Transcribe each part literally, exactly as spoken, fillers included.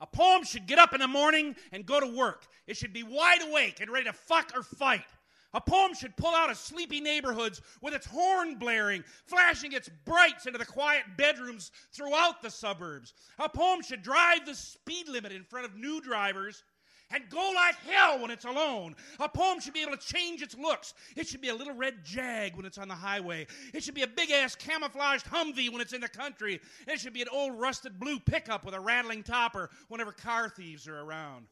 A poem should get up in the morning and go to work. It should be wide awake and ready to fuck or fight. A poem should pull out of sleepy neighborhoods with its horn blaring, flashing its brights into the quiet bedrooms throughout the suburbs. A poem should drive the speed limit in front of new drivers and go like hell when it's alone. A poem should be able to change its looks. It should be a little red Jag when it's on the highway. It should be a big-ass camouflaged Humvee when it's in the country. It should be an old rusted blue pickup with a rattling topper whenever car thieves are around.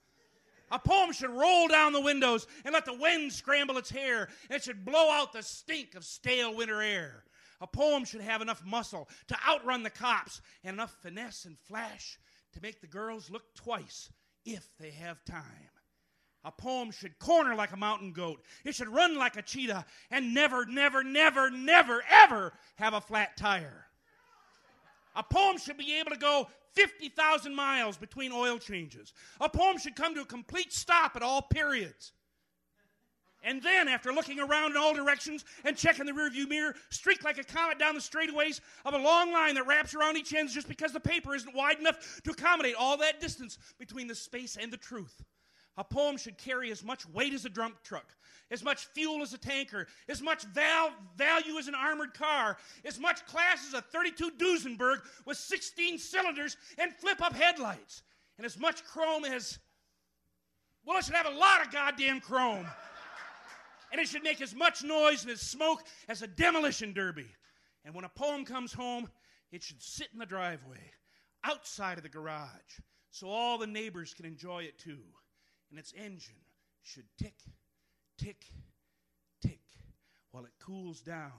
A poem should roll down the windows and let the wind scramble its hair. It should blow out the stink of stale winter air. A poem should have enough muscle to outrun the cops and enough finesse and flash to make the girls look twice if they have time. A poem should corner like a mountain goat. It should run like a cheetah and never, never, never, never, ever have a flat tire. A poem should be able to go fifty thousand miles between oil changes. A poem should come to a complete stop at all periods. And then, after looking around in all directions and checking the rearview mirror, streak like a comet down the straightaways of a long line that wraps around each end just because the paper isn't wide enough to accommodate all that distance between the space and the truth. A poem should carry as much weight as a dump truck, as much fuel as a tanker, as much val- value as an armored car, as much class as a thirty-two Duesenberg with sixteen cylinders and flip-up headlights, and as much chrome as... Well, it should have a lot of goddamn chrome. And it should make as much noise and as smoke as a demolition derby. And when a poem comes home, it should sit in the driveway, outside of the garage, so all the neighbors can enjoy it too. And its engine should tick, tick, tick, while it cools down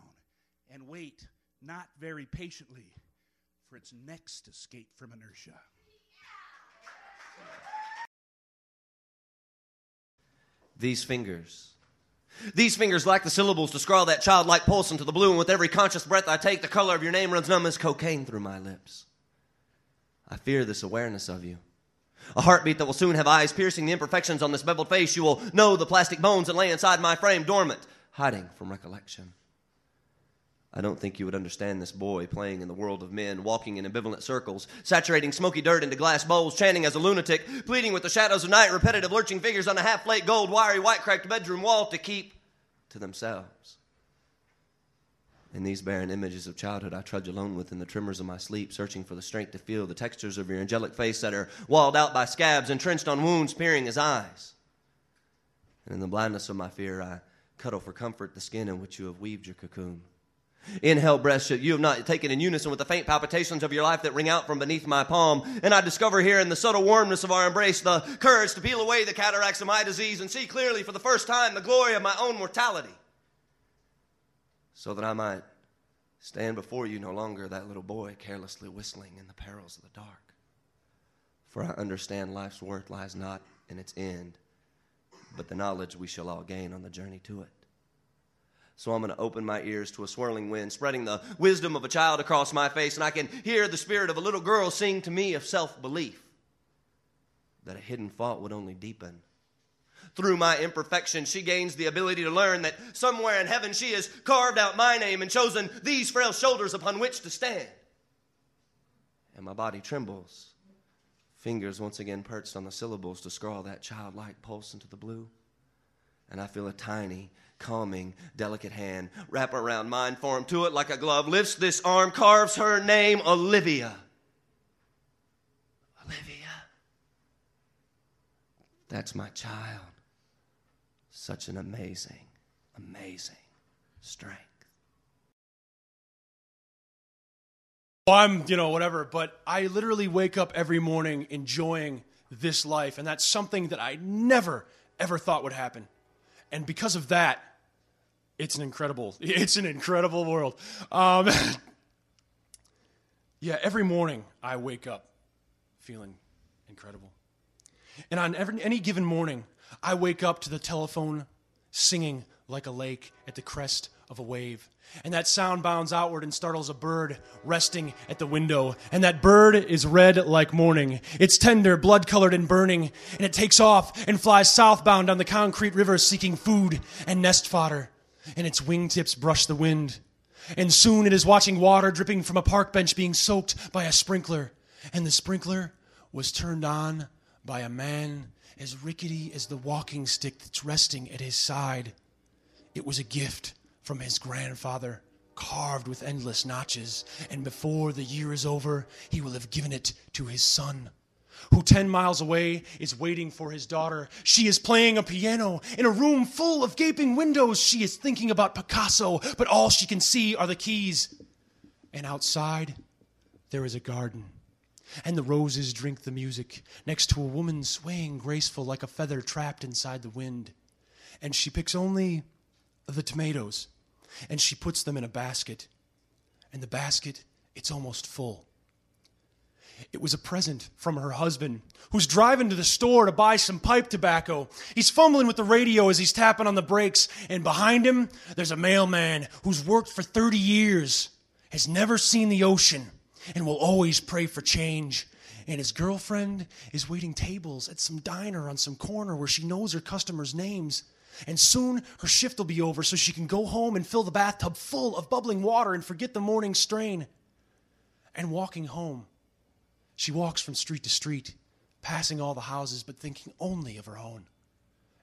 and wait, not very patiently, for its next escape from inertia. These fingers... These fingers lack the syllables to scrawl that childlike pulse into the blue, and with every conscious breath I take, the color of your name runs numb as cocaine through my lips. I fear this awareness of you. A heartbeat that will soon have eyes piercing the imperfections on this beveled face. You will know the plastic bones that lay inside my frame, dormant, hiding from recollection. I don't think you would understand this boy playing in the world of men, walking in ambivalent circles, saturating smoky dirt into glass bowls, chanting as a lunatic, pleading with the shadows of night, repetitive lurching figures on a half-plate gold, wiry, white-cracked bedroom wall to keep to themselves. In these barren images of childhood, I trudge alone within the tremors of my sleep, searching for the strength to feel the textures of your angelic face that are walled out by scabs, entrenched on wounds, peering as eyes. And in the blindness of my fear, I cuddle for comfort the skin in which you have weaved your cocoon. Inhale, breath, you have not taken in unison with the faint palpitations of your life that ring out from beneath my palm, and I discover here in the subtle warmness of our embrace the courage to peel away the cataracts of my disease and see clearly for the first time the glory of my own mortality, so that I might stand before you no longer that little boy carelessly whistling in the perils of the dark. For I understand life's worth lies not in its end, but the knowledge we shall all gain on the journey to it. So I'm going to open my ears to a swirling wind, spreading the wisdom of a child across my face, and I can hear the spirit of a little girl sing to me of self-belief that a hidden fault would only deepen. Through my imperfection, she gains the ability to learn that somewhere in heaven she has carved out my name and chosen these frail shoulders upon which to stand. And my body trembles, fingers once again perched on the syllables to scrawl that childlike pulse into the blue. And I feel a tiny, calming, delicate hand wrap around mine, form to it like a glove, lifts this arm, carves her name, Olivia. Olivia. That's my child. Such an amazing, amazing strength. I'm, you know, whatever, but I literally wake up every morning enjoying this life, and that's something that I never, ever thought would happen. And because of that, it's an incredible, it's an incredible world. Um, yeah, every morning I wake up feeling incredible. And on every, any given morning, I wake up to the telephone singing like a lake at the crest of a wave. And that sound bounds outward and startles a bird resting at the window. And that bird is red like morning. It's tender, blood-colored and burning. And it takes off and flies southbound on the concrete river seeking food and nest fodder. And its wingtips brush the wind. And soon it is watching water dripping from a park bench being soaked by a sprinkler. And the sprinkler was turned on by a man as rickety as the walking stick that's resting at his side. It was a gift from his grandfather, carved with endless notches, and before the year is over, he will have given it to his son, who ten miles away is waiting for his daughter. She is playing a piano in a room full of gaping windows. She is thinking about Picasso, but all she can see are the keys. And outside, there is a garden, and the roses drink the music next to a woman swaying graceful like a feather trapped inside the wind. And she picks only the tomatoes, and she puts them in a basket. And the basket, it's almost full. It was a present from her husband, who's driving to the store to buy some pipe tobacco. He's fumbling with the radio as he's tapping on the brakes, and behind him, there's a mailman who's worked for thirty years, has never seen the ocean, and will always pray for change. And his girlfriend is waiting tables at some diner on some corner where she knows her customers' names. And soon her shift will be over so she can go home and fill the bathtub full of bubbling water and forget the morning strain. And walking home, she walks from street to street, passing all the houses but thinking only of her own.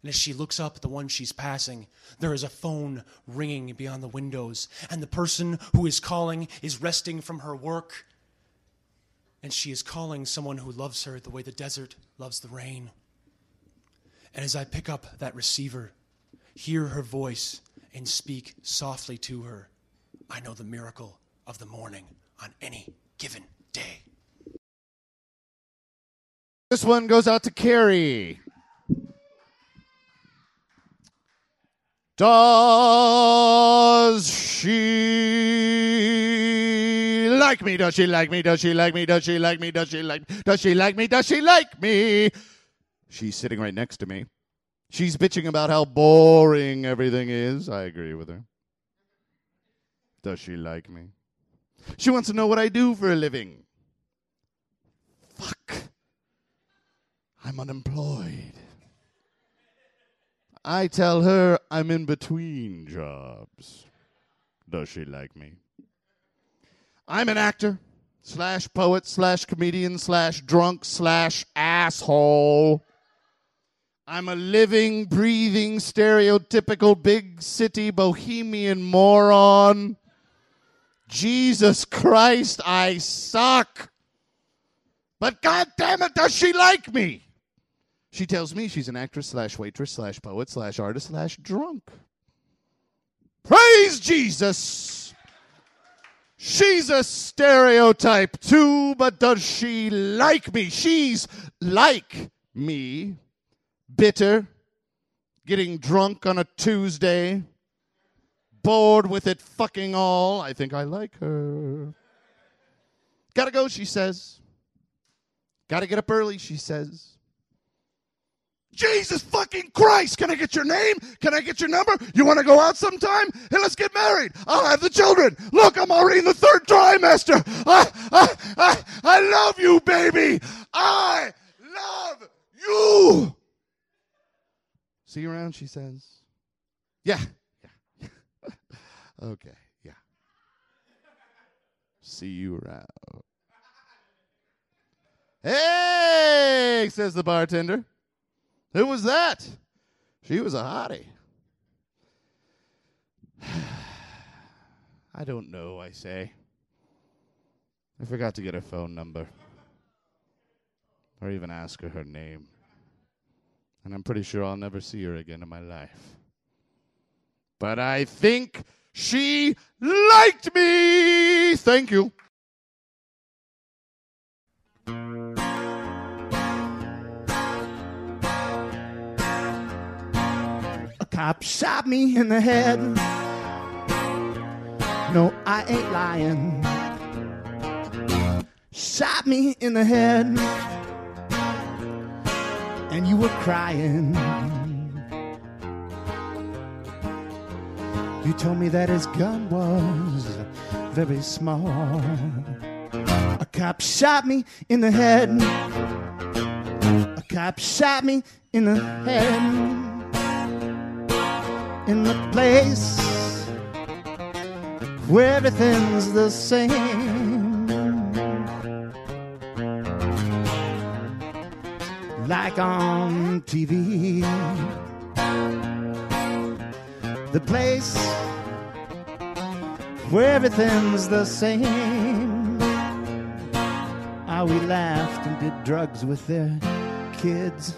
And as she looks up at the one she's passing, there is a phone ringing beyond the windows, and the person who is calling is resting from her work. And she is calling someone who loves her the way the desert loves the rain. And as I pick up that receiver, hear her voice, and speak softly to her, I know the miracle of the morning on any given day. This one goes out to Carrie. Does she like me? Does she like me? Does she like me? Does she like me? Does she like me? Does she like me? Does she like me? She's sitting right next to me. She's bitching about how boring everything is. I agree with her. Does she like me? She wants to know what I do for a living. Fuck. I'm unemployed. I tell her I'm in between jobs. Does she like me? I'm an actor, slash poet, slash comedian, slash drunk, slash asshole. I'm a living, breathing, stereotypical big city bohemian moron. Jesus Christ, I suck. But goddamn it, does she like me? She tells me she's an actress slash waitress slash poet slash artist slash drunk. Praise Jesus! She's a stereotype too, but does she like me? She's like me. Bitter, getting drunk on a Tuesday, bored with it fucking all. I think I like her. Gotta go, she says. Gotta get up early, she says. Jesus fucking Christ, can I get your name? Can I get your number? You want to go out sometime? Hey, let's get married. I'll have the children. Look, I'm already in the third trimester. I, I, I, I love you, baby. I love you. See you around, she says. Yeah. Yeah. Okay. Yeah. See you around. Hey, says the bartender. Who was that? She was a hottie. I don't know, I say. I forgot to get her phone number. Or even ask her her name. And I'm pretty sure I'll never see her again in my life. But I think she liked me! Thank you. Cop shot me in the head. No, I ain't lying. Shot me in the head. And you were crying. You told me that his gun was very small. A cop shot me in the head. A cop shot me in the head. In the place where everything's the same. like on T V. The place where everything's the same. How we laughed and did drugs with their kids.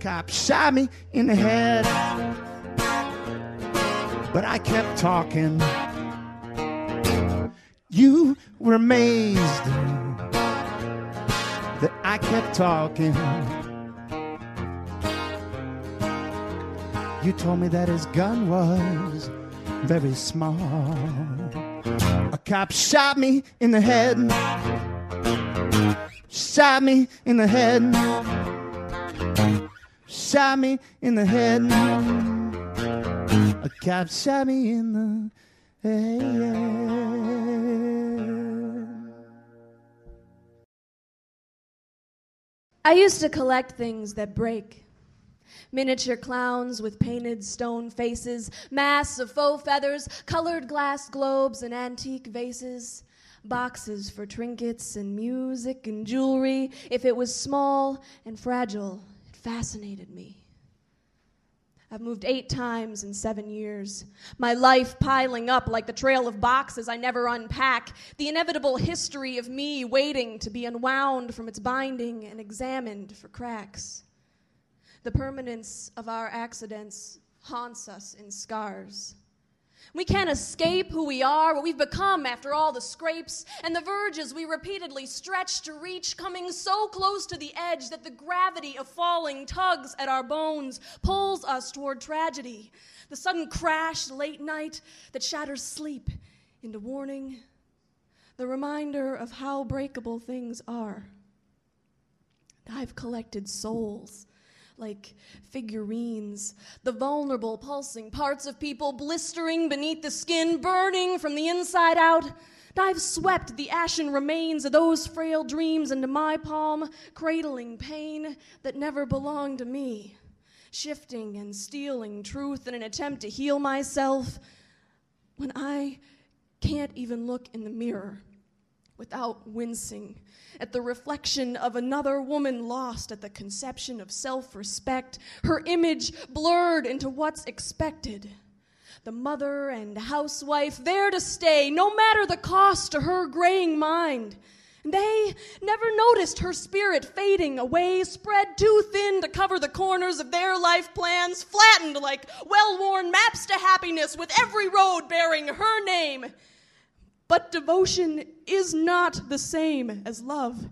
Cop shot me in the head, but I kept talking. You were amazed that I kept talking. You told me that his gun was very small. A cop shot me in the head, shot me in the head, shot me in the head. A cop shot me in the head. I used to collect things that break. Miniature clowns with painted stone faces, masks of faux feathers, colored glass globes and antique vases, boxes for trinkets and music and jewelry. If it was small and fragile, fascinated me. I've moved eight times in seven years. My life piling up like the trail of boxes I never unpack, the inevitable history of me waiting to be unwound from its binding and examined for cracks. The permanence of our accidents haunts us in scars. We can't escape who we are, what we've become after all the scrapes and the verges we repeatedly stretch to reach, coming so close to the edge that the gravity of falling tugs at our bones, pulls us toward tragedy. The sudden crash late night that shatters sleep into warning. The reminder of how breakable things are. I've collected souls. Like figurines, the vulnerable, pulsing parts of people blistering beneath the skin, burning from the inside out. And I've swept the ashen remains of those frail dreams into my palm, cradling pain that never belonged to me, shifting and stealing truth in an attempt to heal myself when I can't even look in the mirror without wincing at the reflection of another woman lost at the conception of self-respect, her image blurred into what's expected. The mother and housewife there to stay, no matter the cost to her graying mind. They never noticed her spirit fading away, spread too thin to cover the corners of their life plans, flattened like well-worn maps to happiness with every road bearing her name. But devotion is not the same as love.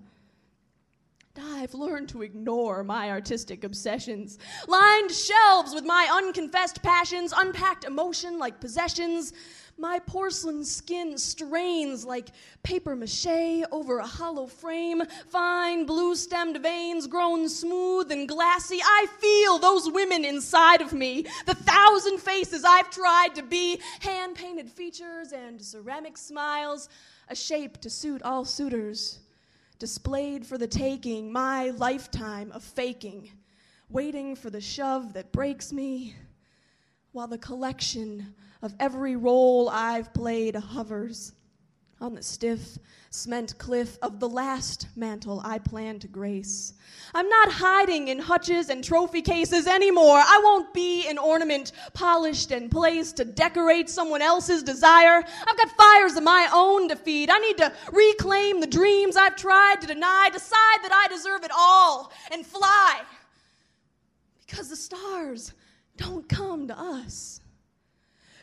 I've learned to ignore my artistic obsessions, lined shelves with my unconfessed passions, unpacked emotion like possessions. My porcelain skin strains like papier-mâché over a hollow frame, fine blue-stemmed veins grown smooth and glassy. I feel those women inside of me, the thousand faces I've tried to be, hand-painted features and ceramic smiles, a shape to suit all suitors, displayed for the taking, my lifetime of faking, waiting for the shove that breaks me, while the collection of every role I've played hovers on the stiff, cement cliff of the last mantle I plan to grace. I'm not hiding in hutches and trophy cases anymore. I won't be an ornament polished and placed to decorate someone else's desire. I've got fires of my own to feed. I need to reclaim the dreams I've tried to deny, decide that I deserve it all, and fly. Because the stars don't come to us.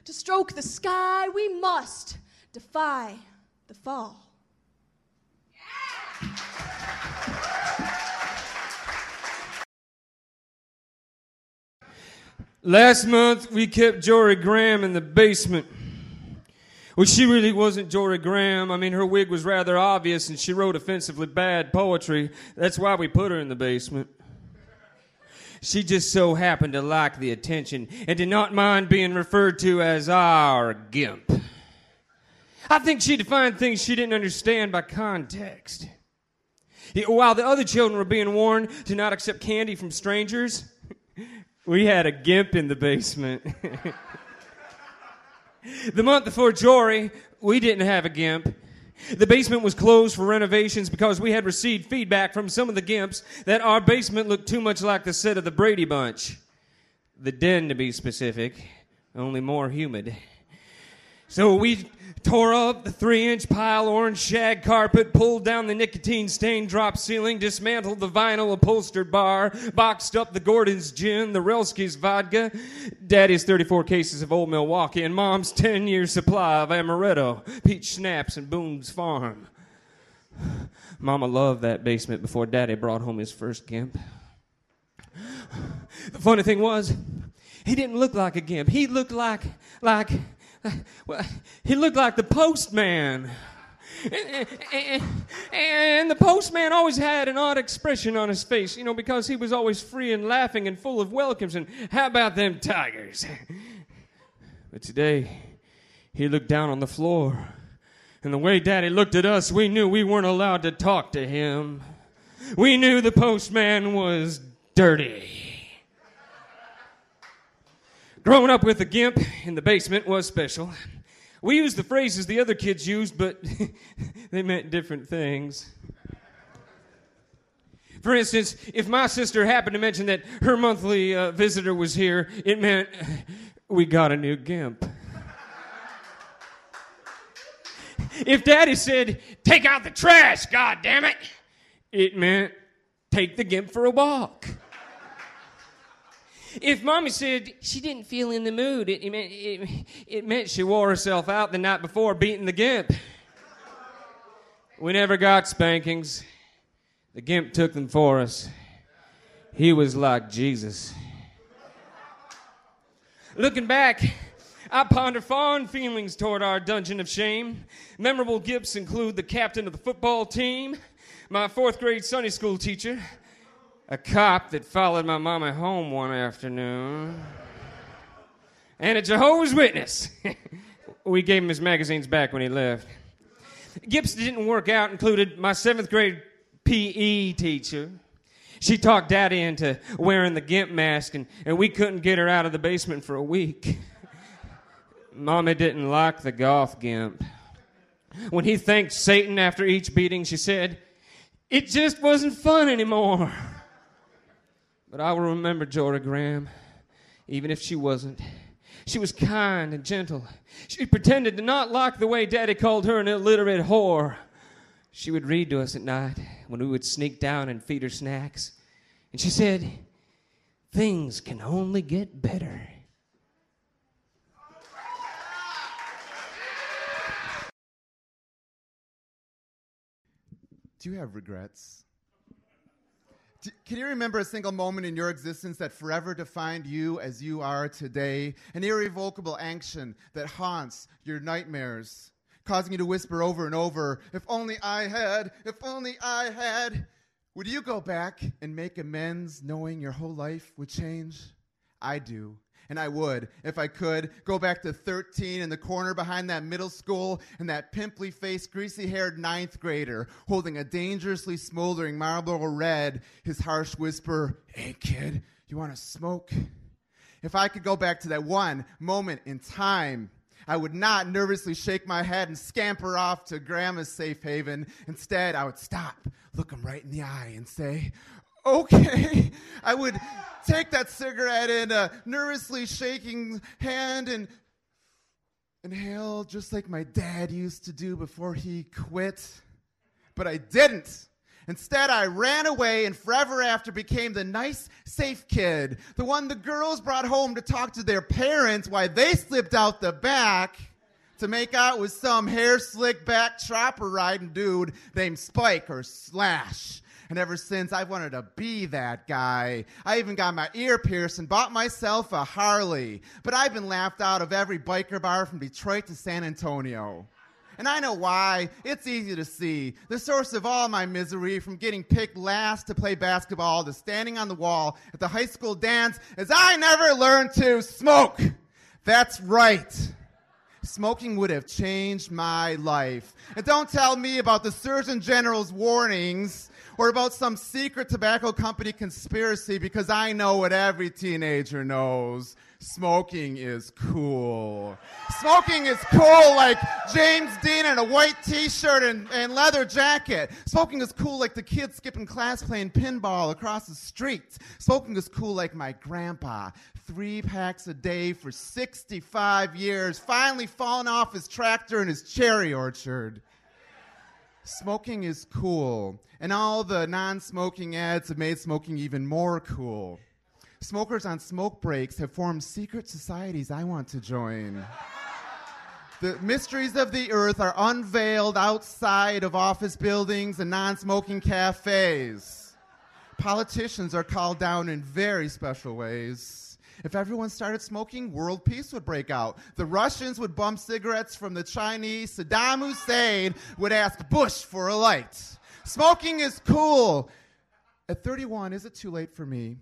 To stroke the sky, we must defy the fall. Yeah! Last month, we kept Jory Graham in the basement. Well, she really wasn't Jory Graham. I mean, her wig was rather obvious, and she wrote offensively bad poetry. That's why we put her in the basement. She just so happened to like the attention and did not mind being referred to as our gimp. I think she defined things she didn't understand by context. While the other children were being warned to not accept candy from strangers, we had a gimp in the basement. The month before Jory, we didn't have a gimp. The basement was closed for renovations because we had received feedback from some of the gimps that our basement looked too much like the set of the Brady Bunch. The den, to be specific, only more humid. So we tore up the three-inch pile orange shag carpet, pulled down the nicotine-stained drop ceiling, dismantled the vinyl upholstered bar, boxed up the Gordon's gin, the Relsky's vodka, Daddy's thirty-four cases of Old Milwaukee, and Mom's ten-year supply of amaretto, peach schnapps, and Boone's Farm. Mama loved that basement before Daddy brought home his first gimp. The funny thing was, he didn't look like a gimp. He looked like, like... Well, he looked like the postman. And, and, and the postman always had an odd expression on his face, you know, because he was always free and laughing and full of welcomes and how about them tigers? But today, he looked down on the floor, and the way Daddy looked at us, we knew we weren't allowed to talk to him. We knew the postman was dirty. Growing up with a gimp in the basement was special. We used the phrases the other kids used, but they meant different things. For instance, if my sister happened to mention that her monthly uh, visitor was here, it meant we got a new gimp. If Daddy said, "Take out the trash, goddammit," it meant take the gimp for a walk. If Mommy said she didn't feel in the mood, it, it, meant, it, it meant she wore herself out the night before beating the gimp. We never got spankings. The gimp took them for us. He was like Jesus. Looking back, I ponder fond feelings toward our dungeon of shame. Memorable gifts include the captain of the football team, my fourth grade Sunday school teacher, a cop that followed my mama home one afternoon, and a Jehovah's Witness. We gave him his magazines back when he left. Gifts that didn't work out included my seventh grade P E teacher. She talked Daddy into wearing the gimp mask, and, and we couldn't get her out of the basement for a week. Mommy didn't like the goth gimp. When he thanked Satan after each beating, she said, "It just wasn't fun anymore." But I will remember Jory Graham, even if she wasn't. She was kind and gentle. She pretended to not like the way Daddy called her an illiterate whore. She would read to us at night when we would sneak down and feed her snacks. And she said, "Things can only get better." Do you have regrets? Can you remember a single moment in your existence that forever defined you as you are today? An irrevocable action that haunts your nightmares, causing you to whisper over and over, "If only I had, if only I had." Would you go back and make amends knowing your whole life would change? I do. And I would, if I could, go back to thirteen in the corner behind that middle school and that pimply-faced, greasy-haired ninth grader holding a dangerously smoldering Marlboro Red, his harsh whisper, "Hey, kid, you want to smoke?" If I could go back to that one moment in time, I would not nervously shake my head and scamper off to Grandma's safe haven. Instead, I would stop, look him right in the eye, and say, "Okay." I would take that cigarette in a nervously shaking hand and inhale just like my dad used to do before he quit. But I didn't. Instead, I ran away and forever after became the nice, safe kid, the one the girls brought home to talk to their parents while they slipped out the back to make out with some hair-slick-back chopper-riding dude named Spike or Slash. And ever since, I've wanted to be that guy. I even got my ear pierced and bought myself a Harley. But I've been laughed out of every biker bar from Detroit to San Antonio. and I know why. It's easy to see. The source of all my misery, from getting picked last to play basketball to standing on the wall at the high school dance, is I never learned to smoke. That's right. Smoking would have changed my life. And don't tell me about the Surgeon General's warnings or about some secret tobacco company conspiracy, because I know what every teenager knows. Smoking is cool. Smoking is cool like James Dean in a white t-shirt and, and leather jacket. Smoking is cool like the kids skipping class playing pinball across the street. Smoking is cool like my grandpa. Three packs a day for sixty-five years, finally falling off his tractor in his cherry orchard. Smoking is cool. And all the non-smoking ads have made smoking even more cool. Smokers on smoke breaks have formed secret societies I want to join. The mysteries of the earth are unveiled outside of office buildings and non-smoking cafes. Politicians are called down in very special ways. If everyone started smoking, world peace would break out. The Russians would bump cigarettes from the Chinese. Saddam Hussein would ask Bush for a light. Smoking is cool. At thirty-one, is it too late for me?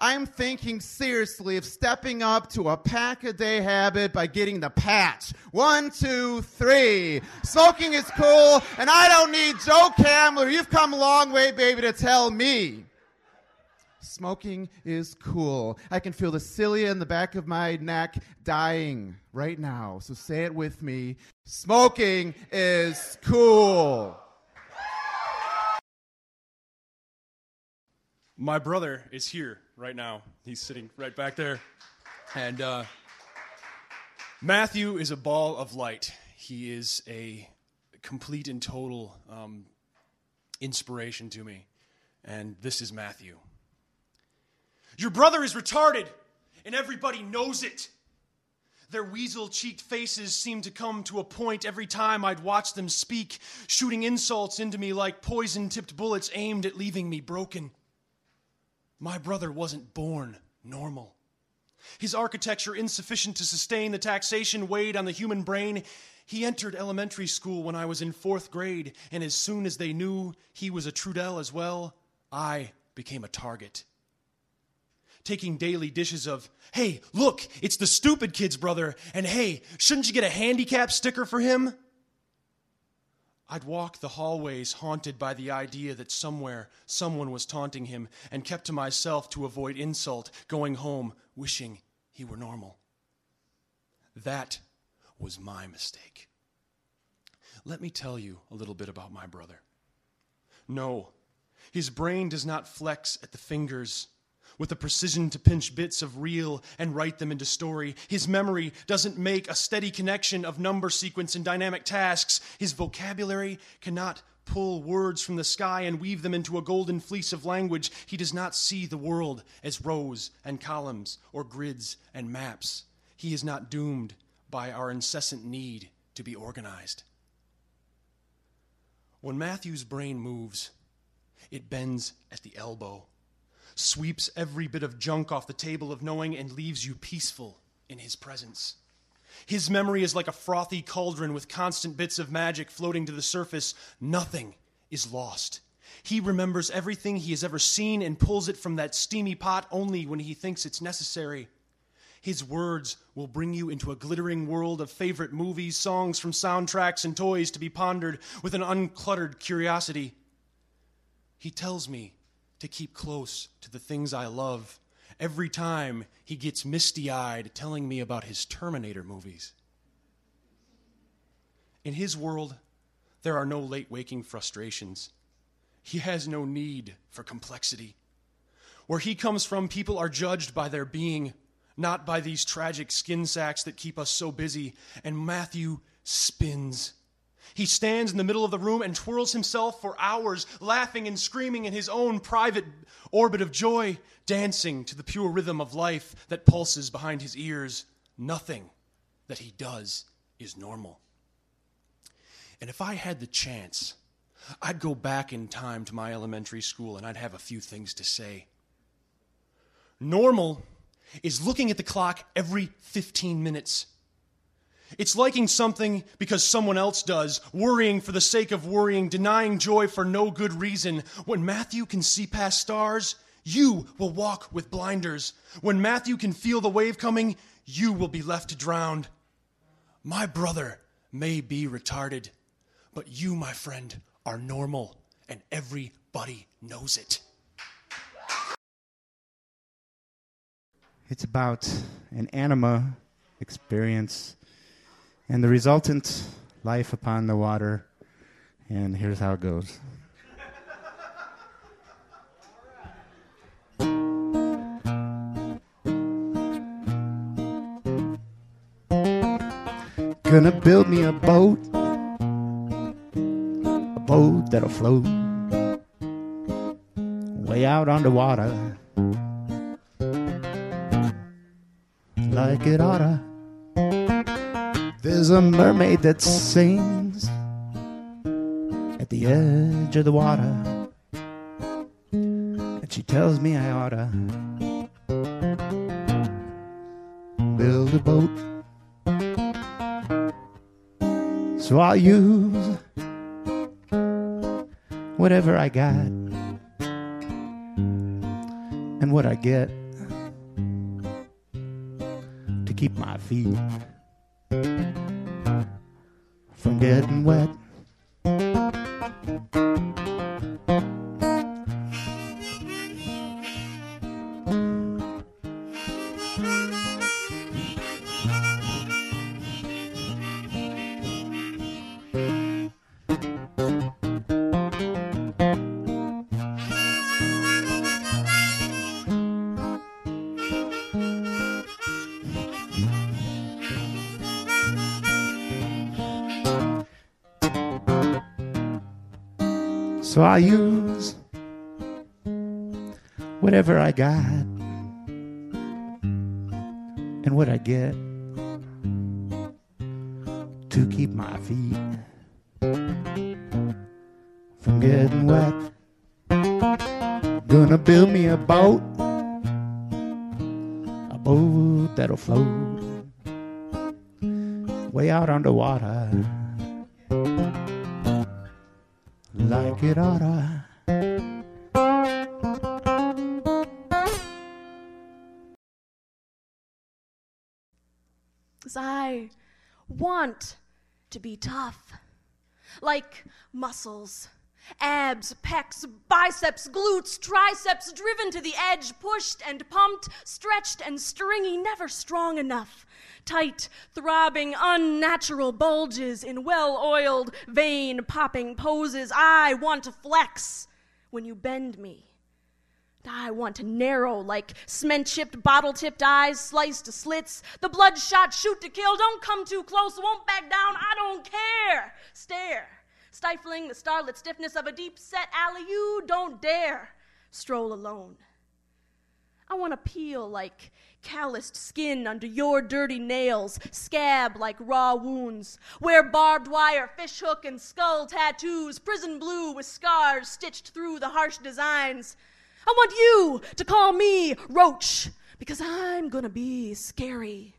I'm thinking seriously of stepping up to a pack-a-day habit by getting the patch. One, two, three. Smoking is cool, and I don't need Joe Kamler. You've come a long way, baby, to tell me. Smoking is cool. I can feel the cilia in the back of my neck dying right now. So say it with me. Smoking is cool. My brother is here right now. He's sitting right back there. And uh, Matthew is a ball of light. He is a complete and total um, inspiration to me. And this is Matthew. Your brother is retarded, and everybody knows it. Their weasel-cheeked faces seemed to come to a point every time I'd watch them speak, shooting insults into me like poison-tipped bullets aimed at leaving me broken. My brother wasn't born normal. His architecture insufficient to sustain the taxation weighed on the human brain. He entered elementary school when I was in fourth grade, and as soon as they knew he was a Trudell as well, I became a target. Taking daily dishes of, hey, look, it's the stupid kid's brother, and hey, shouldn't you get a handicap sticker for him? I'd walk the hallways haunted by the idea that somewhere someone was taunting him, and kept to myself to avoid insult, going home wishing he were normal. That was my mistake. Let me tell you a little bit about my brother. No, his brain does not flex at the fingers with the precision to pinch bits of real and write them into story. His memory doesn't make a steady connection of number sequence and dynamic tasks. His vocabulary cannot pull words from the sky and weave them into a golden fleece of language. He does not see the world as rows and columns or grids and maps. He is not doomed by our incessant need to be organized. When Matthew's brain moves, it bends at the elbow, sweeps every bit of junk off the table of knowing, and leaves you peaceful in his presence. His memory is like a frothy cauldron with constant bits of magic floating to the surface. Nothing is lost. He remembers everything he has ever seen and pulls it from that steamy pot only when he thinks it's necessary. His words will bring you into a glittering world of favorite movies, songs from soundtracks, and toys to be pondered with an uncluttered curiosity. He tells me to keep close to the things I love every time he gets misty-eyed telling me about his Terminator movies. In his world, there are no late-waking frustrations. He has no need for complexity. Where he comes from, people are judged by their being, not by these tragic skin sacks that keep us so busy, and Matthew spins. He stands in the middle of the room and twirls himself for hours, laughing and screaming in his own private orbit of joy, dancing to the pure rhythm of life that pulses behind his ears. Nothing that he does is normal. And if I had the chance, I'd go back in time to my elementary school and I'd have a few things to say. Normal is looking at the clock every fifteen minutes. It's liking something because someone else does, worrying for the sake of worrying, denying joy for no good reason. When Matthew can see past stars, you will walk with blinders. When Matthew can feel the wave coming, you will be left to drown. My brother may be retarded, but you, my friend, are normal, and everybody knows it. It's about an anima experience and the resultant life upon the water. And here's how it goes. Gonna build me a boat, a boat that'll float way out on the water like it oughta. There's a mermaid that sings at the edge of the water, and she tells me I oughta build a boat. So I'll use whatever I got, and what I get to keep my feet from getting wet. So I use whatever I got and what I get to keep my feet from getting wet. Gonna build me a boat, a boat that'll float way out on the water like it oughta. I want to be tough, like muscles, abs, pecs, biceps, glutes, triceps, driven to the edge, pushed and pumped, stretched and stringy, never strong enough. Tight, throbbing, unnatural bulges in well-oiled, vein-popping poses. I want to flex when you bend me. I want to narrow like cement-chipped, bottle-tipped eyes, sliced to slits. The bloodshot, shoot to kill. Don't come too close, won't back down. I don't care. Stare. Stifling the starlit stiffness of a deep-set alley, you don't dare stroll alone. I want to peel like calloused skin under your dirty nails, scab like raw wounds, wear barbed wire, fishhook, and skull tattoos, prison blue with scars stitched through the harsh designs. I want you to call me Roach, because I'm gonna be scary.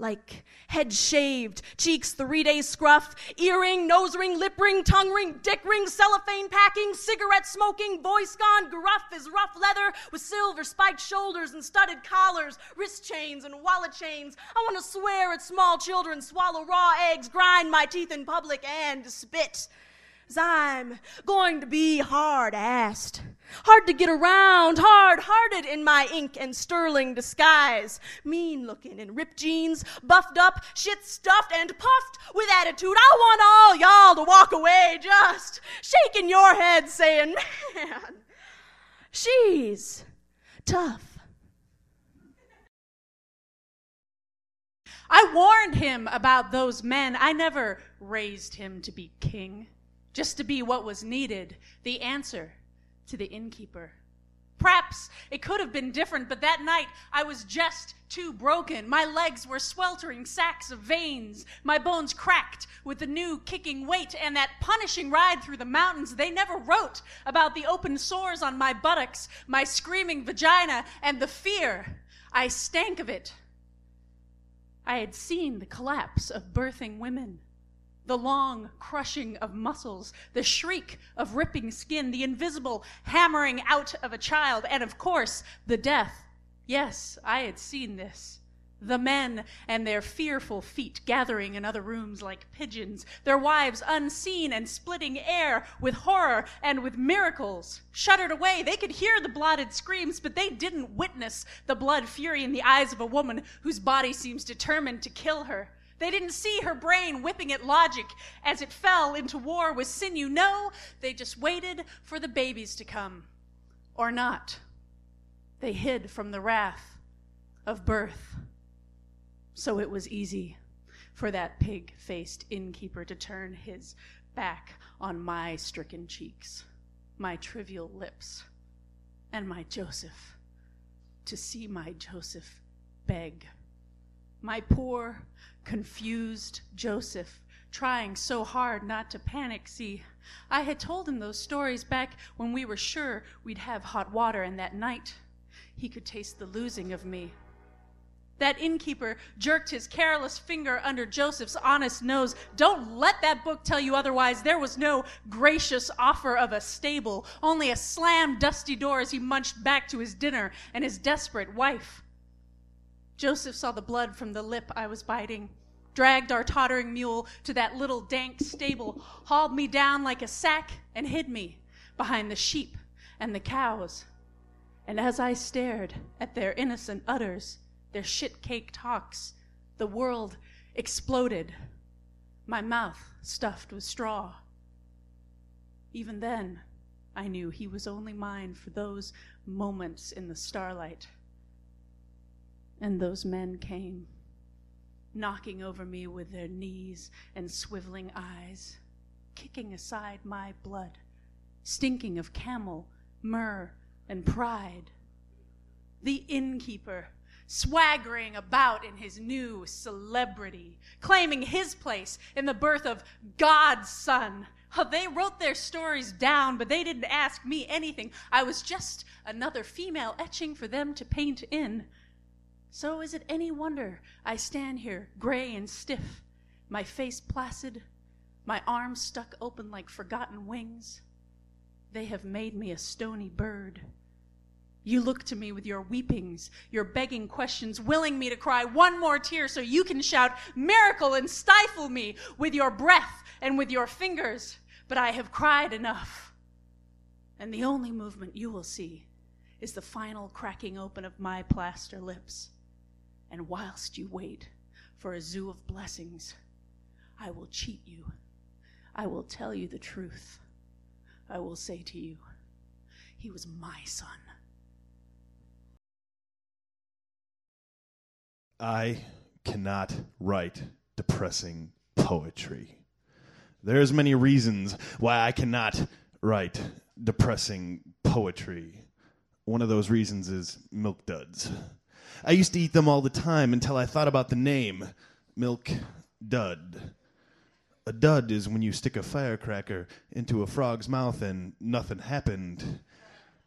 Like head shaved, cheeks three-day scruff, earring, nose ring, lip ring, tongue ring, dick ring, cellophane packing, cigarette smoking, voice gone gruff as rough leather with silver spiked shoulders and studded collars, wrist chains and wallet chains. I want to swear at small children, swallow raw eggs, grind my teeth in public, and spit. 'Cause I'm going to be hard-assed. Hard to get around, hard-hearted in my ink and sterling disguise. Mean-looking in ripped jeans, buffed up, shit-stuffed, and puffed with attitude. I want all y'all to walk away just shaking your head saying, man, she's tough. I warned him about those men. I never raised him to be king, just to be what was needed, the answer to the innkeeper. Perhaps it could have been different, but that night I was just too broken. My legs were sweltering sacks of veins. My bones cracked with the new kicking weight and that punishing ride through the mountains. They never wrote about the open sores on my buttocks, my screaming vagina, and the fear. I stank of it. I had seen the collapse of birthing women, the long crushing of muscles, the shriek of ripping skin, the invisible hammering out of a child, and of course, the death. Yes, I had seen this. The men and their fearful feet gathering in other rooms like pigeons, their wives unseen and splitting air with horror and with miracles. Shuddered away, they could hear the blotted screams, but they didn't witness the blood fury in the eyes of a woman whose body seems determined to kill her. They didn't see her brain whipping at logic as it fell into war with sinew. No, they just waited for the babies to come. Or not. They hid from the wrath of birth. So it was easy for that pig-faced innkeeper to turn his back on my stricken cheeks, my trivial lips, and my Joseph, to see my Joseph beg. My poor, confused Joseph, trying so hard not to panic. See, I had told him those stories back when we were sure we'd have hot water, and that night he could taste the losing of me. That innkeeper jerked his careless finger under Joseph's honest nose. Don't let that book tell you otherwise. There was no gracious offer of a stable, only a slammed dusty door as he munched back to his dinner and his desperate wife. Joseph saw the blood from the lip I was biting, dragged our tottering mule to that little dank stable, hauled me down like a sack, and hid me behind the sheep and the cows. And as I stared at their innocent udders, their shit-caked hocks, the world exploded, my mouth stuffed with straw. Even then, I knew he was only mine for those moments in the starlight. And those men came, knocking over me with their knees and swiveling eyes, kicking aside my blood, stinking of camel, myrrh, and pride. The innkeeper, swaggering about in his new celebrity, claiming his place in the birth of God's son. Oh, they wrote their stories down, but they didn't ask me anything. I was just another female etching for them to paint in. So is it any wonder I stand here, gray and stiff, my face placid, my arms stuck open like forgotten wings? They have made me a stony bird. You look to me with your weepings, your begging questions, willing me to cry one more tear so you can shout miracle and stifle me with your breath and with your fingers. But I have cried enough. And the only movement you will see is the final cracking open of my plaster lips. And whilst you wait for a zoo of blessings, I will cheat you. I will tell you the truth. I will say to you, he was my son. I cannot write depressing poetry. There's many reasons why I cannot write depressing poetry. One of those reasons is milk duds. I used to eat them all the time until I thought about the name, milk dud. A dud is when you stick a firecracker into a frog's mouth and nothing happened.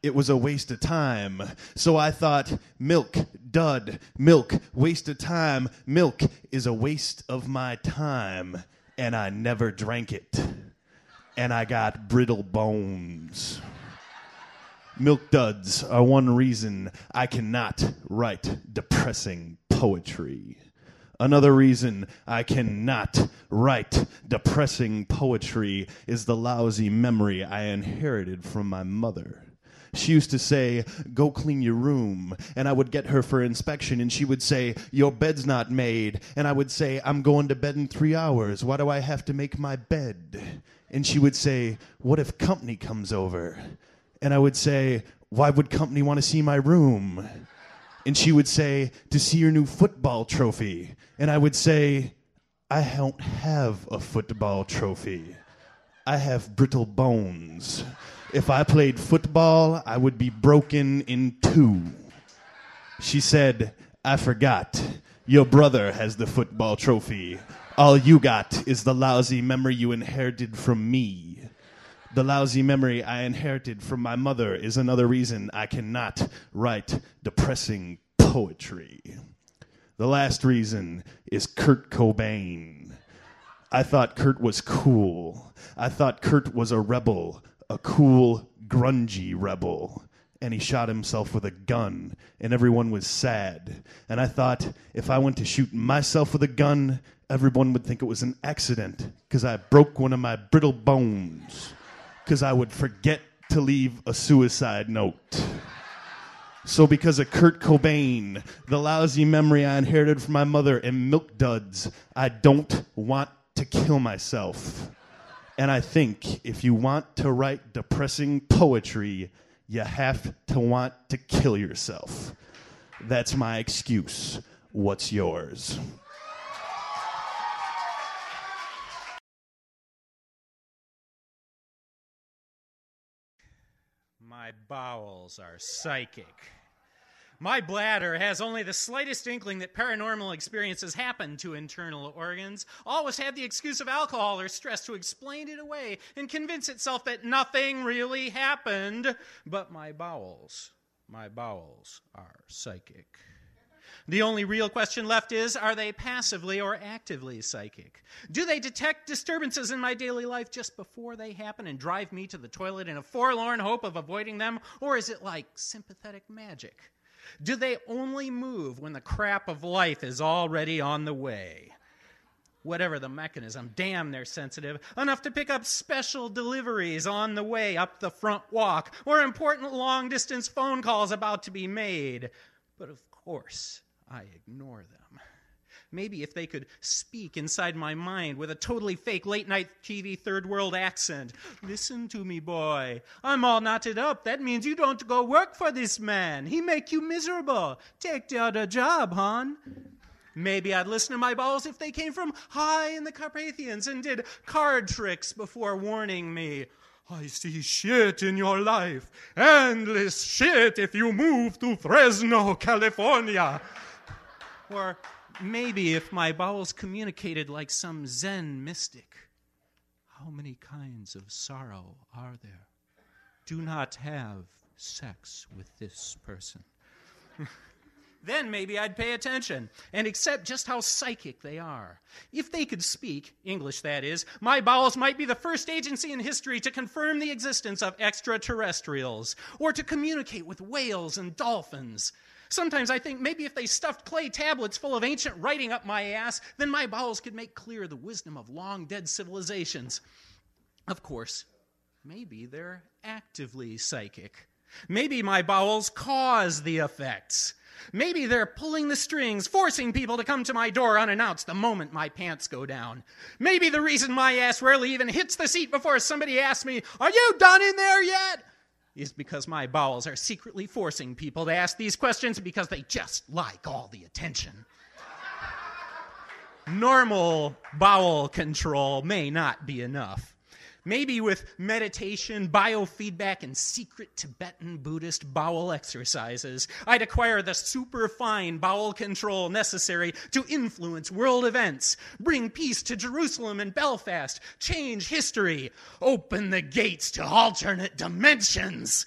It was a waste of time. So I thought, milk, dud, milk, waste of time. Milk is a waste of my time. And I never drank it. And I got brittle bones. Milk duds are one reason I cannot write depressing poetry. Another reason I cannot write depressing poetry is the lousy memory I inherited from my mother. She used to say, go clean your room, and I would get her for inspection, and she would say, your bed's not made, and I would say, I'm going to bed in three hours, why do I have to make my bed? And she would say, what if company comes over? And I would say, why would company want to see my room? And she would say, to see your new football trophy. And I would say, I don't have a football trophy. I have brittle bones. If I played football, I would be broken in two. She said, I forgot. Your brother has the football trophy. All you got is the lousy memory you inherited from me. The lousy memory I inherited from my mother is another reason I cannot write depressing poetry. The last reason is Kurt Cobain. I thought Kurt was cool. I thought Kurt was a rebel, a cool, grungy rebel. And he shot himself with a gun, and everyone was sad. And I thought, if I went to shoot myself with a gun, everyone would think it was an accident, because I broke one of my brittle bones, because I would forget to leave a suicide note. So because of Kurt Cobain, the lousy memory I inherited from my mother, and milk duds, I don't want to kill myself. And I think if you want to write depressing poetry, you have to want to kill yourself. That's my excuse. What's yours? My bowels are psychic. My bladder has only the slightest inkling that paranormal experiences happen to internal organs. Always had the excuse of alcohol or stress to explain it away and convince itself that nothing really happened. But my bowels, my bowels are psychic. The only real question left is, are they passively or actively psychic? Do they detect disturbances in my daily life just before they happen and drive me to the toilet in a forlorn hope of avoiding them? Or is it like sympathetic magic? Do they only move when the crap of life is already on the way? Whatever the mechanism, damn, they're sensitive, enough to pick up special deliveries on the way up the front walk or important long-distance phone calls about to be made. But of course, I ignore them. Maybe if they could speak inside my mind with a totally fake late-night T V third-world accent. Listen to me, boy. I'm all knotted up. That means you don't go work for this man. He make you miserable. Take the other job, hon. Maybe I'd listen to my balls if they came from high in the Carpathians and did card tricks before warning me. I see shit in your life. Endless shit if you move to Fresno, California. Or maybe if my bowels communicated like some Zen mystic. How many kinds of sorrow are there? Do not have sex with this person. Then maybe I'd pay attention and accept just how psychic they are. If they could speak, English that is, my bowels might be the first agency in history to confirm the existence of extraterrestrials or to communicate with whales and dolphins. Sometimes I think maybe if they stuffed clay tablets full of ancient writing up my ass, then my bowels could make clear the wisdom of long-dead civilizations. Of course, maybe they're actively psychic. Maybe my bowels cause the effects. Maybe they're pulling the strings, forcing people to come to my door unannounced the moment my pants go down. Maybe the reason my ass rarely even hits the seat before somebody asks me, "Are you done in there yet?" is because my bowels are secretly forcing people to ask these questions because they just like all the attention. Normal bowel control may not be enough. Maybe with meditation, biofeedback, and secret Tibetan Buddhist bowel exercises, I'd acquire the superfine bowel control necessary to influence world events, bring peace to Jerusalem and Belfast, change history, open the gates to alternate dimensions.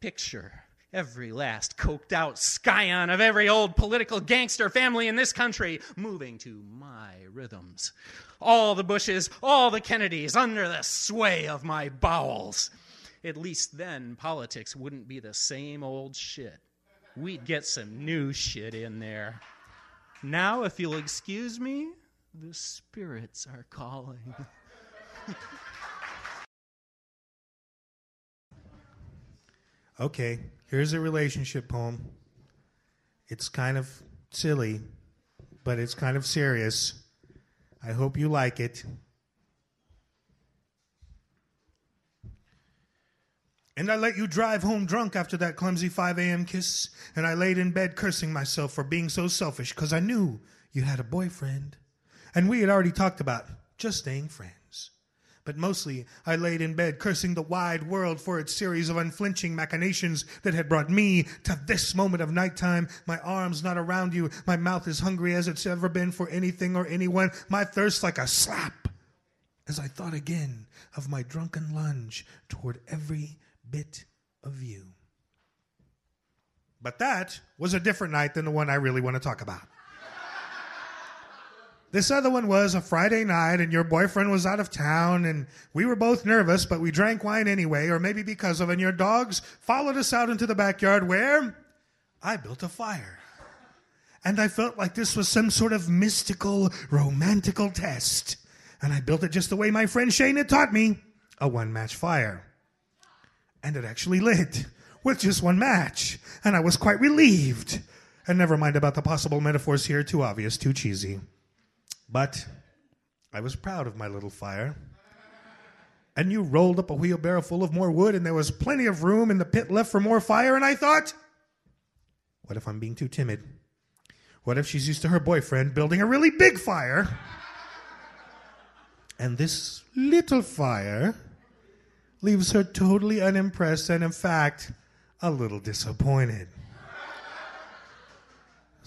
Picture every last coked-out scion of every old political gangster family in this country moving to my rhythms. All the Bushes, all the Kennedys, under the sway of my bowels. At least then, politics wouldn't be the same old shit. We'd get some new shit in there. Now, if you'll excuse me, the spirits are calling. Okay, here's a relationship poem. It's kind of silly, but it's kind of serious. I hope you like it. And I let you drive home drunk after that clumsy five a.m. kiss, and I laid in bed cursing myself for being so selfish because I knew you had a boyfriend. And we had already talked about just staying friends. But mostly, I laid in bed cursing the wide world for its series of unflinching machinations that had brought me to this moment of nighttime, my arms not around you, my mouth as hungry as it's ever been for anything or anyone, my thirst like a slap, as I thought again of my drunken lunge toward every bit of you. But that was a different night than the one I really want to talk about. This other one was a Friday night and your boyfriend was out of town and we were both nervous, but we drank wine anyway, or maybe because of it, and your dogs followed us out into the backyard where I built a fire. And I felt like this was some sort of mystical, romantical test. And I built it just the way my friend Shane had taught me, a one-match fire. And it actually lit with just one match. And I was quite relieved. And never mind about the possible metaphors here, too obvious, too cheesy. But I was proud of my little fire. And you rolled up a wheelbarrow full of more wood, and there was plenty of room in the pit left for more fire, and I thought, what if I'm being too timid? What if she's used to her boyfriend building a really big fire? And this little fire leaves her totally unimpressed and, in fact, a little disappointed.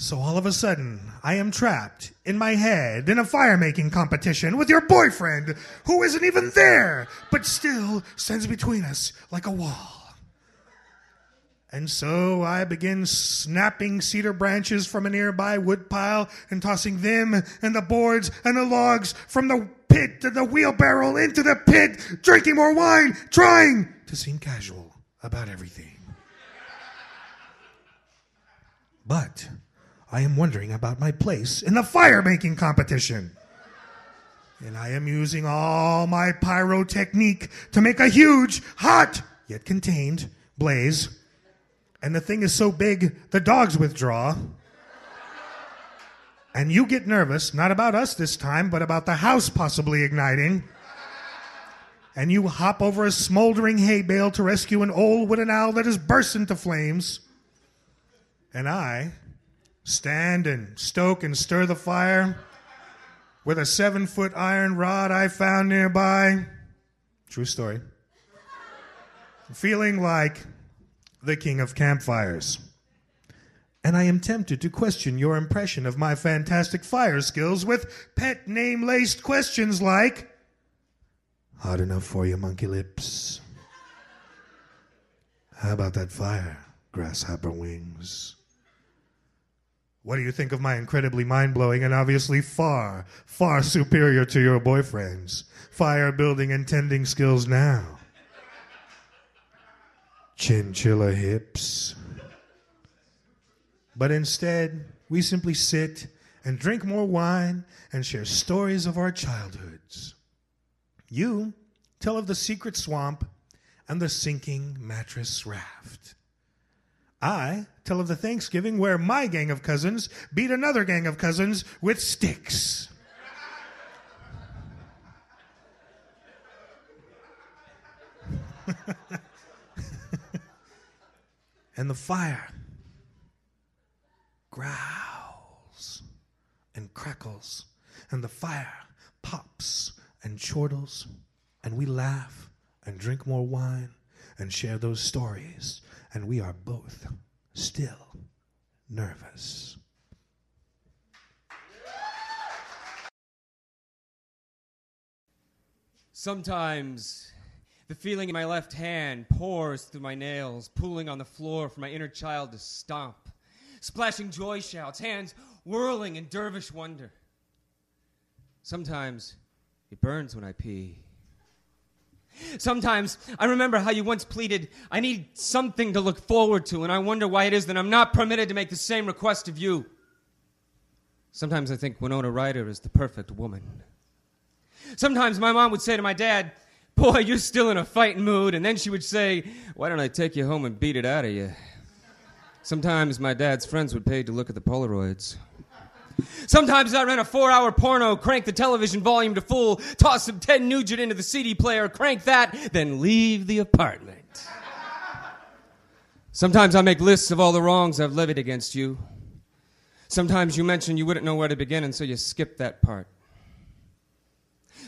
So all of a sudden, I am trapped in my head in a fire-making competition with your boyfriend, who isn't even there, but still stands between us like a wall. And so I begin snapping cedar branches from a nearby woodpile and tossing them and the boards and the logs from the pit to the wheelbarrow into the pit, drinking more wine, trying to seem casual about everything. But I am wondering about my place in the fire-making competition. And I am using all my pyrotechnique to make a huge, hot, yet contained, blaze. And the thing is so big, the dogs withdraw. And you get nervous, not about us this time, but about the house possibly igniting. And you hop over a smoldering hay bale to rescue an old wooden owl that has burst into flames. And I stand and stoke and stir the fire with a seven-foot iron rod I found nearby. True story. Feeling like the king of campfires. And I am tempted to question your impression of my fantastic fire skills with pet name-laced questions like, hot enough for you, monkey lips? How about that fire, grasshopper wings? What do you think of my incredibly mind-blowing and obviously far, far superior to your boyfriend's fire building and tending skills now? Chinchilla hips. But instead, we simply sit and drink more wine and share stories of our childhoods. You tell of the secret swamp and the sinking mattress raft. I tell of the Thanksgiving where my gang of cousins beat another gang of cousins with sticks. And the fire growls and crackles, and the fire pops and chortles, and we laugh and drink more wine and share those stories, and we are both still nervous. Sometimes the feeling in my left hand pours through my nails, pooling on the floor for my inner child to stomp. Splashing joy shouts, hands whirling in dervish wonder. Sometimes it burns when I pee. Sometimes I remember how you once pleaded, I need something to look forward to, and I wonder why it is that I'm not permitted to make the same request of you. Sometimes I think Winona Ryder is the perfect woman. Sometimes my mom would say to my dad, boy, you're still in a fighting mood, and then she would say, why don't I take you home and beat it out of you? Sometimes my dad's friends would pay to look at the Polaroids. Sometimes I rent a four-hour porno, crank the television volume to full, toss some Ted Nugent into the C D player, crank that, then leave the apartment. Sometimes I make lists of all the wrongs I've levied against you. Sometimes you mention you wouldn't know where to begin, and so you skip that part.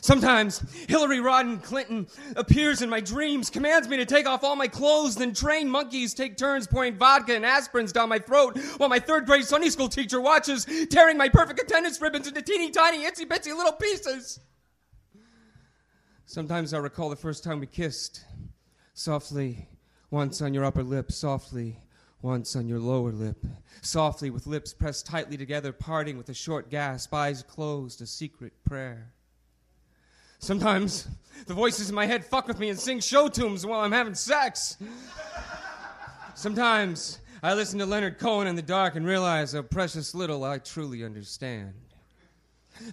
Sometimes Hillary Rodham Clinton appears in my dreams, commands me to take off all my clothes, then trained monkeys take turns pouring vodka and aspirins down my throat while my third-grade Sunday school teacher watches, tearing my perfect attendance ribbons into teeny-tiny, itsy-bitsy little pieces. Sometimes I recall the first time we kissed, softly, once on your upper lip, softly, once on your lower lip, softly with lips pressed tightly together, parting with a short gasp, eyes closed, a secret prayer. Sometimes the voices in my head fuck with me and sing show tunes while I'm having sex. Sometimes I listen to Leonard Cohen in the dark and realize how precious little I truly understand.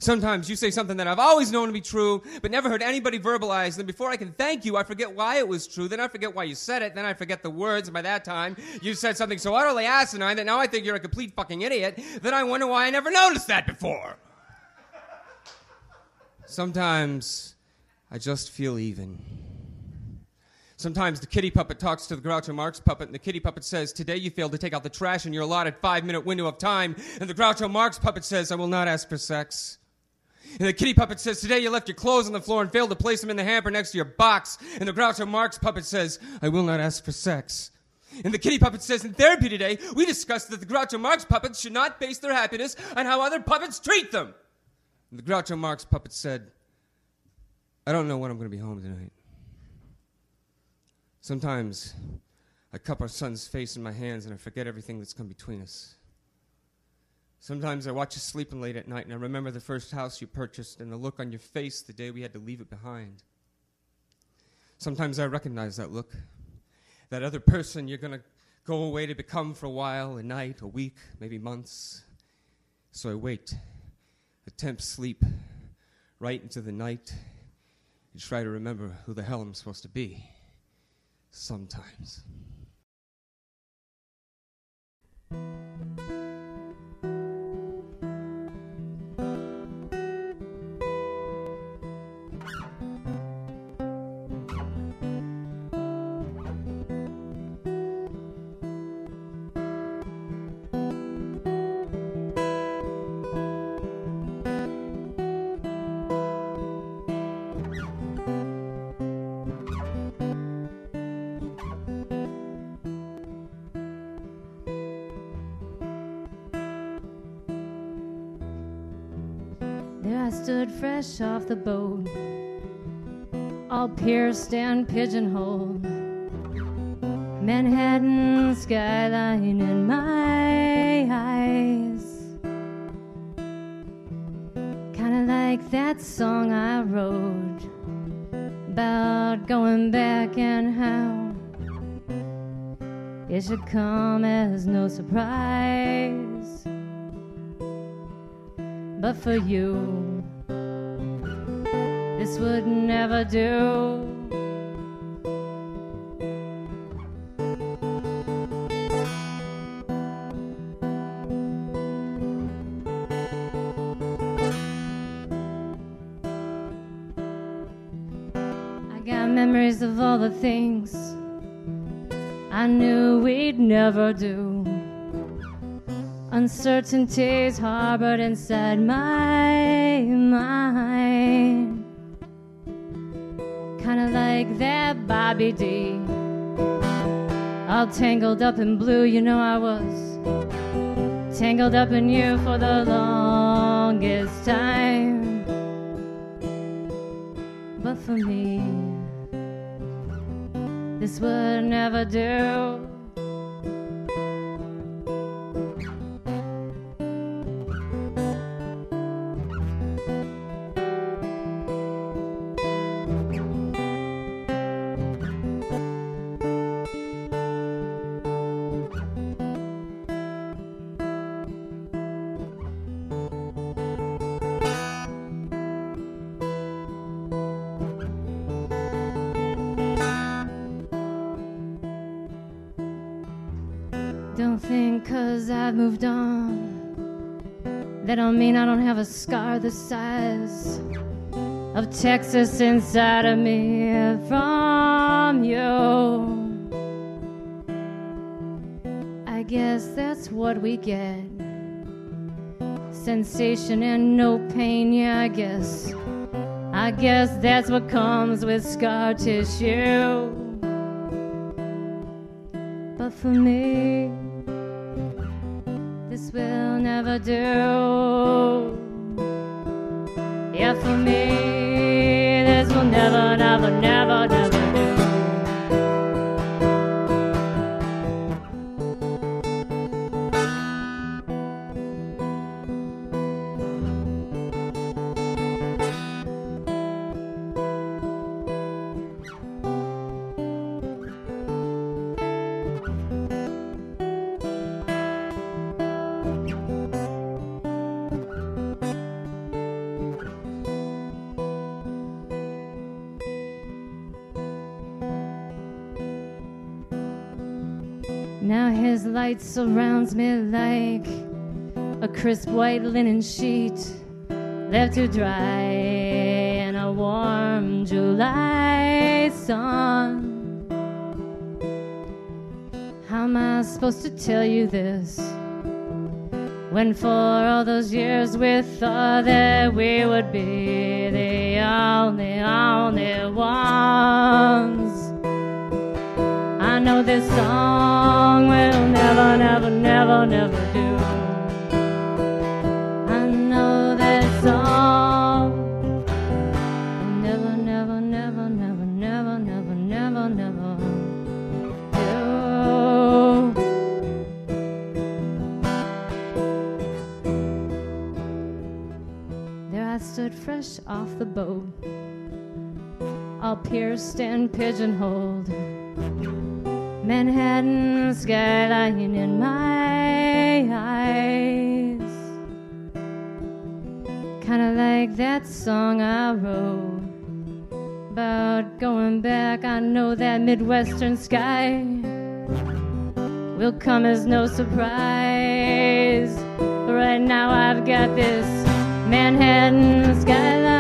Sometimes you say something that I've always known to be true, but never heard anybody verbalize. Then before I can thank you, I forget why it was true. Then I forget why you said it. Then I forget the words. And by that time, you said something so utterly asinine that now I think you're a complete fucking idiot. Then I wonder why I never noticed that before. Sometimes I just feel even. Sometimes the kitty puppet talks to the Groucho Marx puppet, and the kitty puppet says, today you failed to take out the trash in your allotted five-minute window of time. And the Groucho Marx puppet says, I will not ask for sex. And the kitty puppet says, today you left your clothes on the floor and failed to place them in the hamper next to your box. And the Groucho Marx puppet says, I will not ask for sex. And the kitty puppet says, in therapy today, we discussed that the Groucho Marx puppets should not base their happiness on how other puppets treat them. And the Groucho Marx puppet said, I don't know when I'm going to be home tonight. Sometimes I cup our son's face in my hands and I forget everything that's come between us. Sometimes I watch you sleeping late at night and I remember the first house you purchased and the look on your face the day we had to leave it behind. Sometimes I recognize that look, that other person you're going to go away to become for a while, a night, a week, maybe months. So I wait, attempt sleep right into the night and try to remember who the hell I'm supposed to be. Sometimes. I stood fresh off the boat, all pierced and pigeonholed, Manhattan skyline in my eyes, kinda like that song I wrote about going back and how it should come as no surprise, but for you this would never do. I got memories of all the things I knew we'd never do. Uncertainties harbored inside my mind. Kinda like that Bobby D, all tangled up in blue. You know I was tangled up in you for the longest time, but for me this would never do. Don't think 'cause I've moved on, that don't mean I don't have a scar the size of Texas inside of me from you. I guess that's what we get, sensation and no pain, yeah, I guess. I guess that's what comes with scar tissue. But for me, this will never do. Yeah, for me, this will never, never, never, never do. Now his light surrounds me like a crisp white linen sheet left to dry in a warm July sun. How am I supposed to tell you this when for all those years we thought that we would be the only, only ones? I know this song will never, never, never, never do. I know that song will never, never, never, never, never, never, never, never do. There I stood fresh off the boat, all pierced and pigeonholed, Manhattan skyline in my eyes, kinda like that song I wrote about going back. I know that Midwestern sky will come as no surprise, but right now I've got this Manhattan skyline.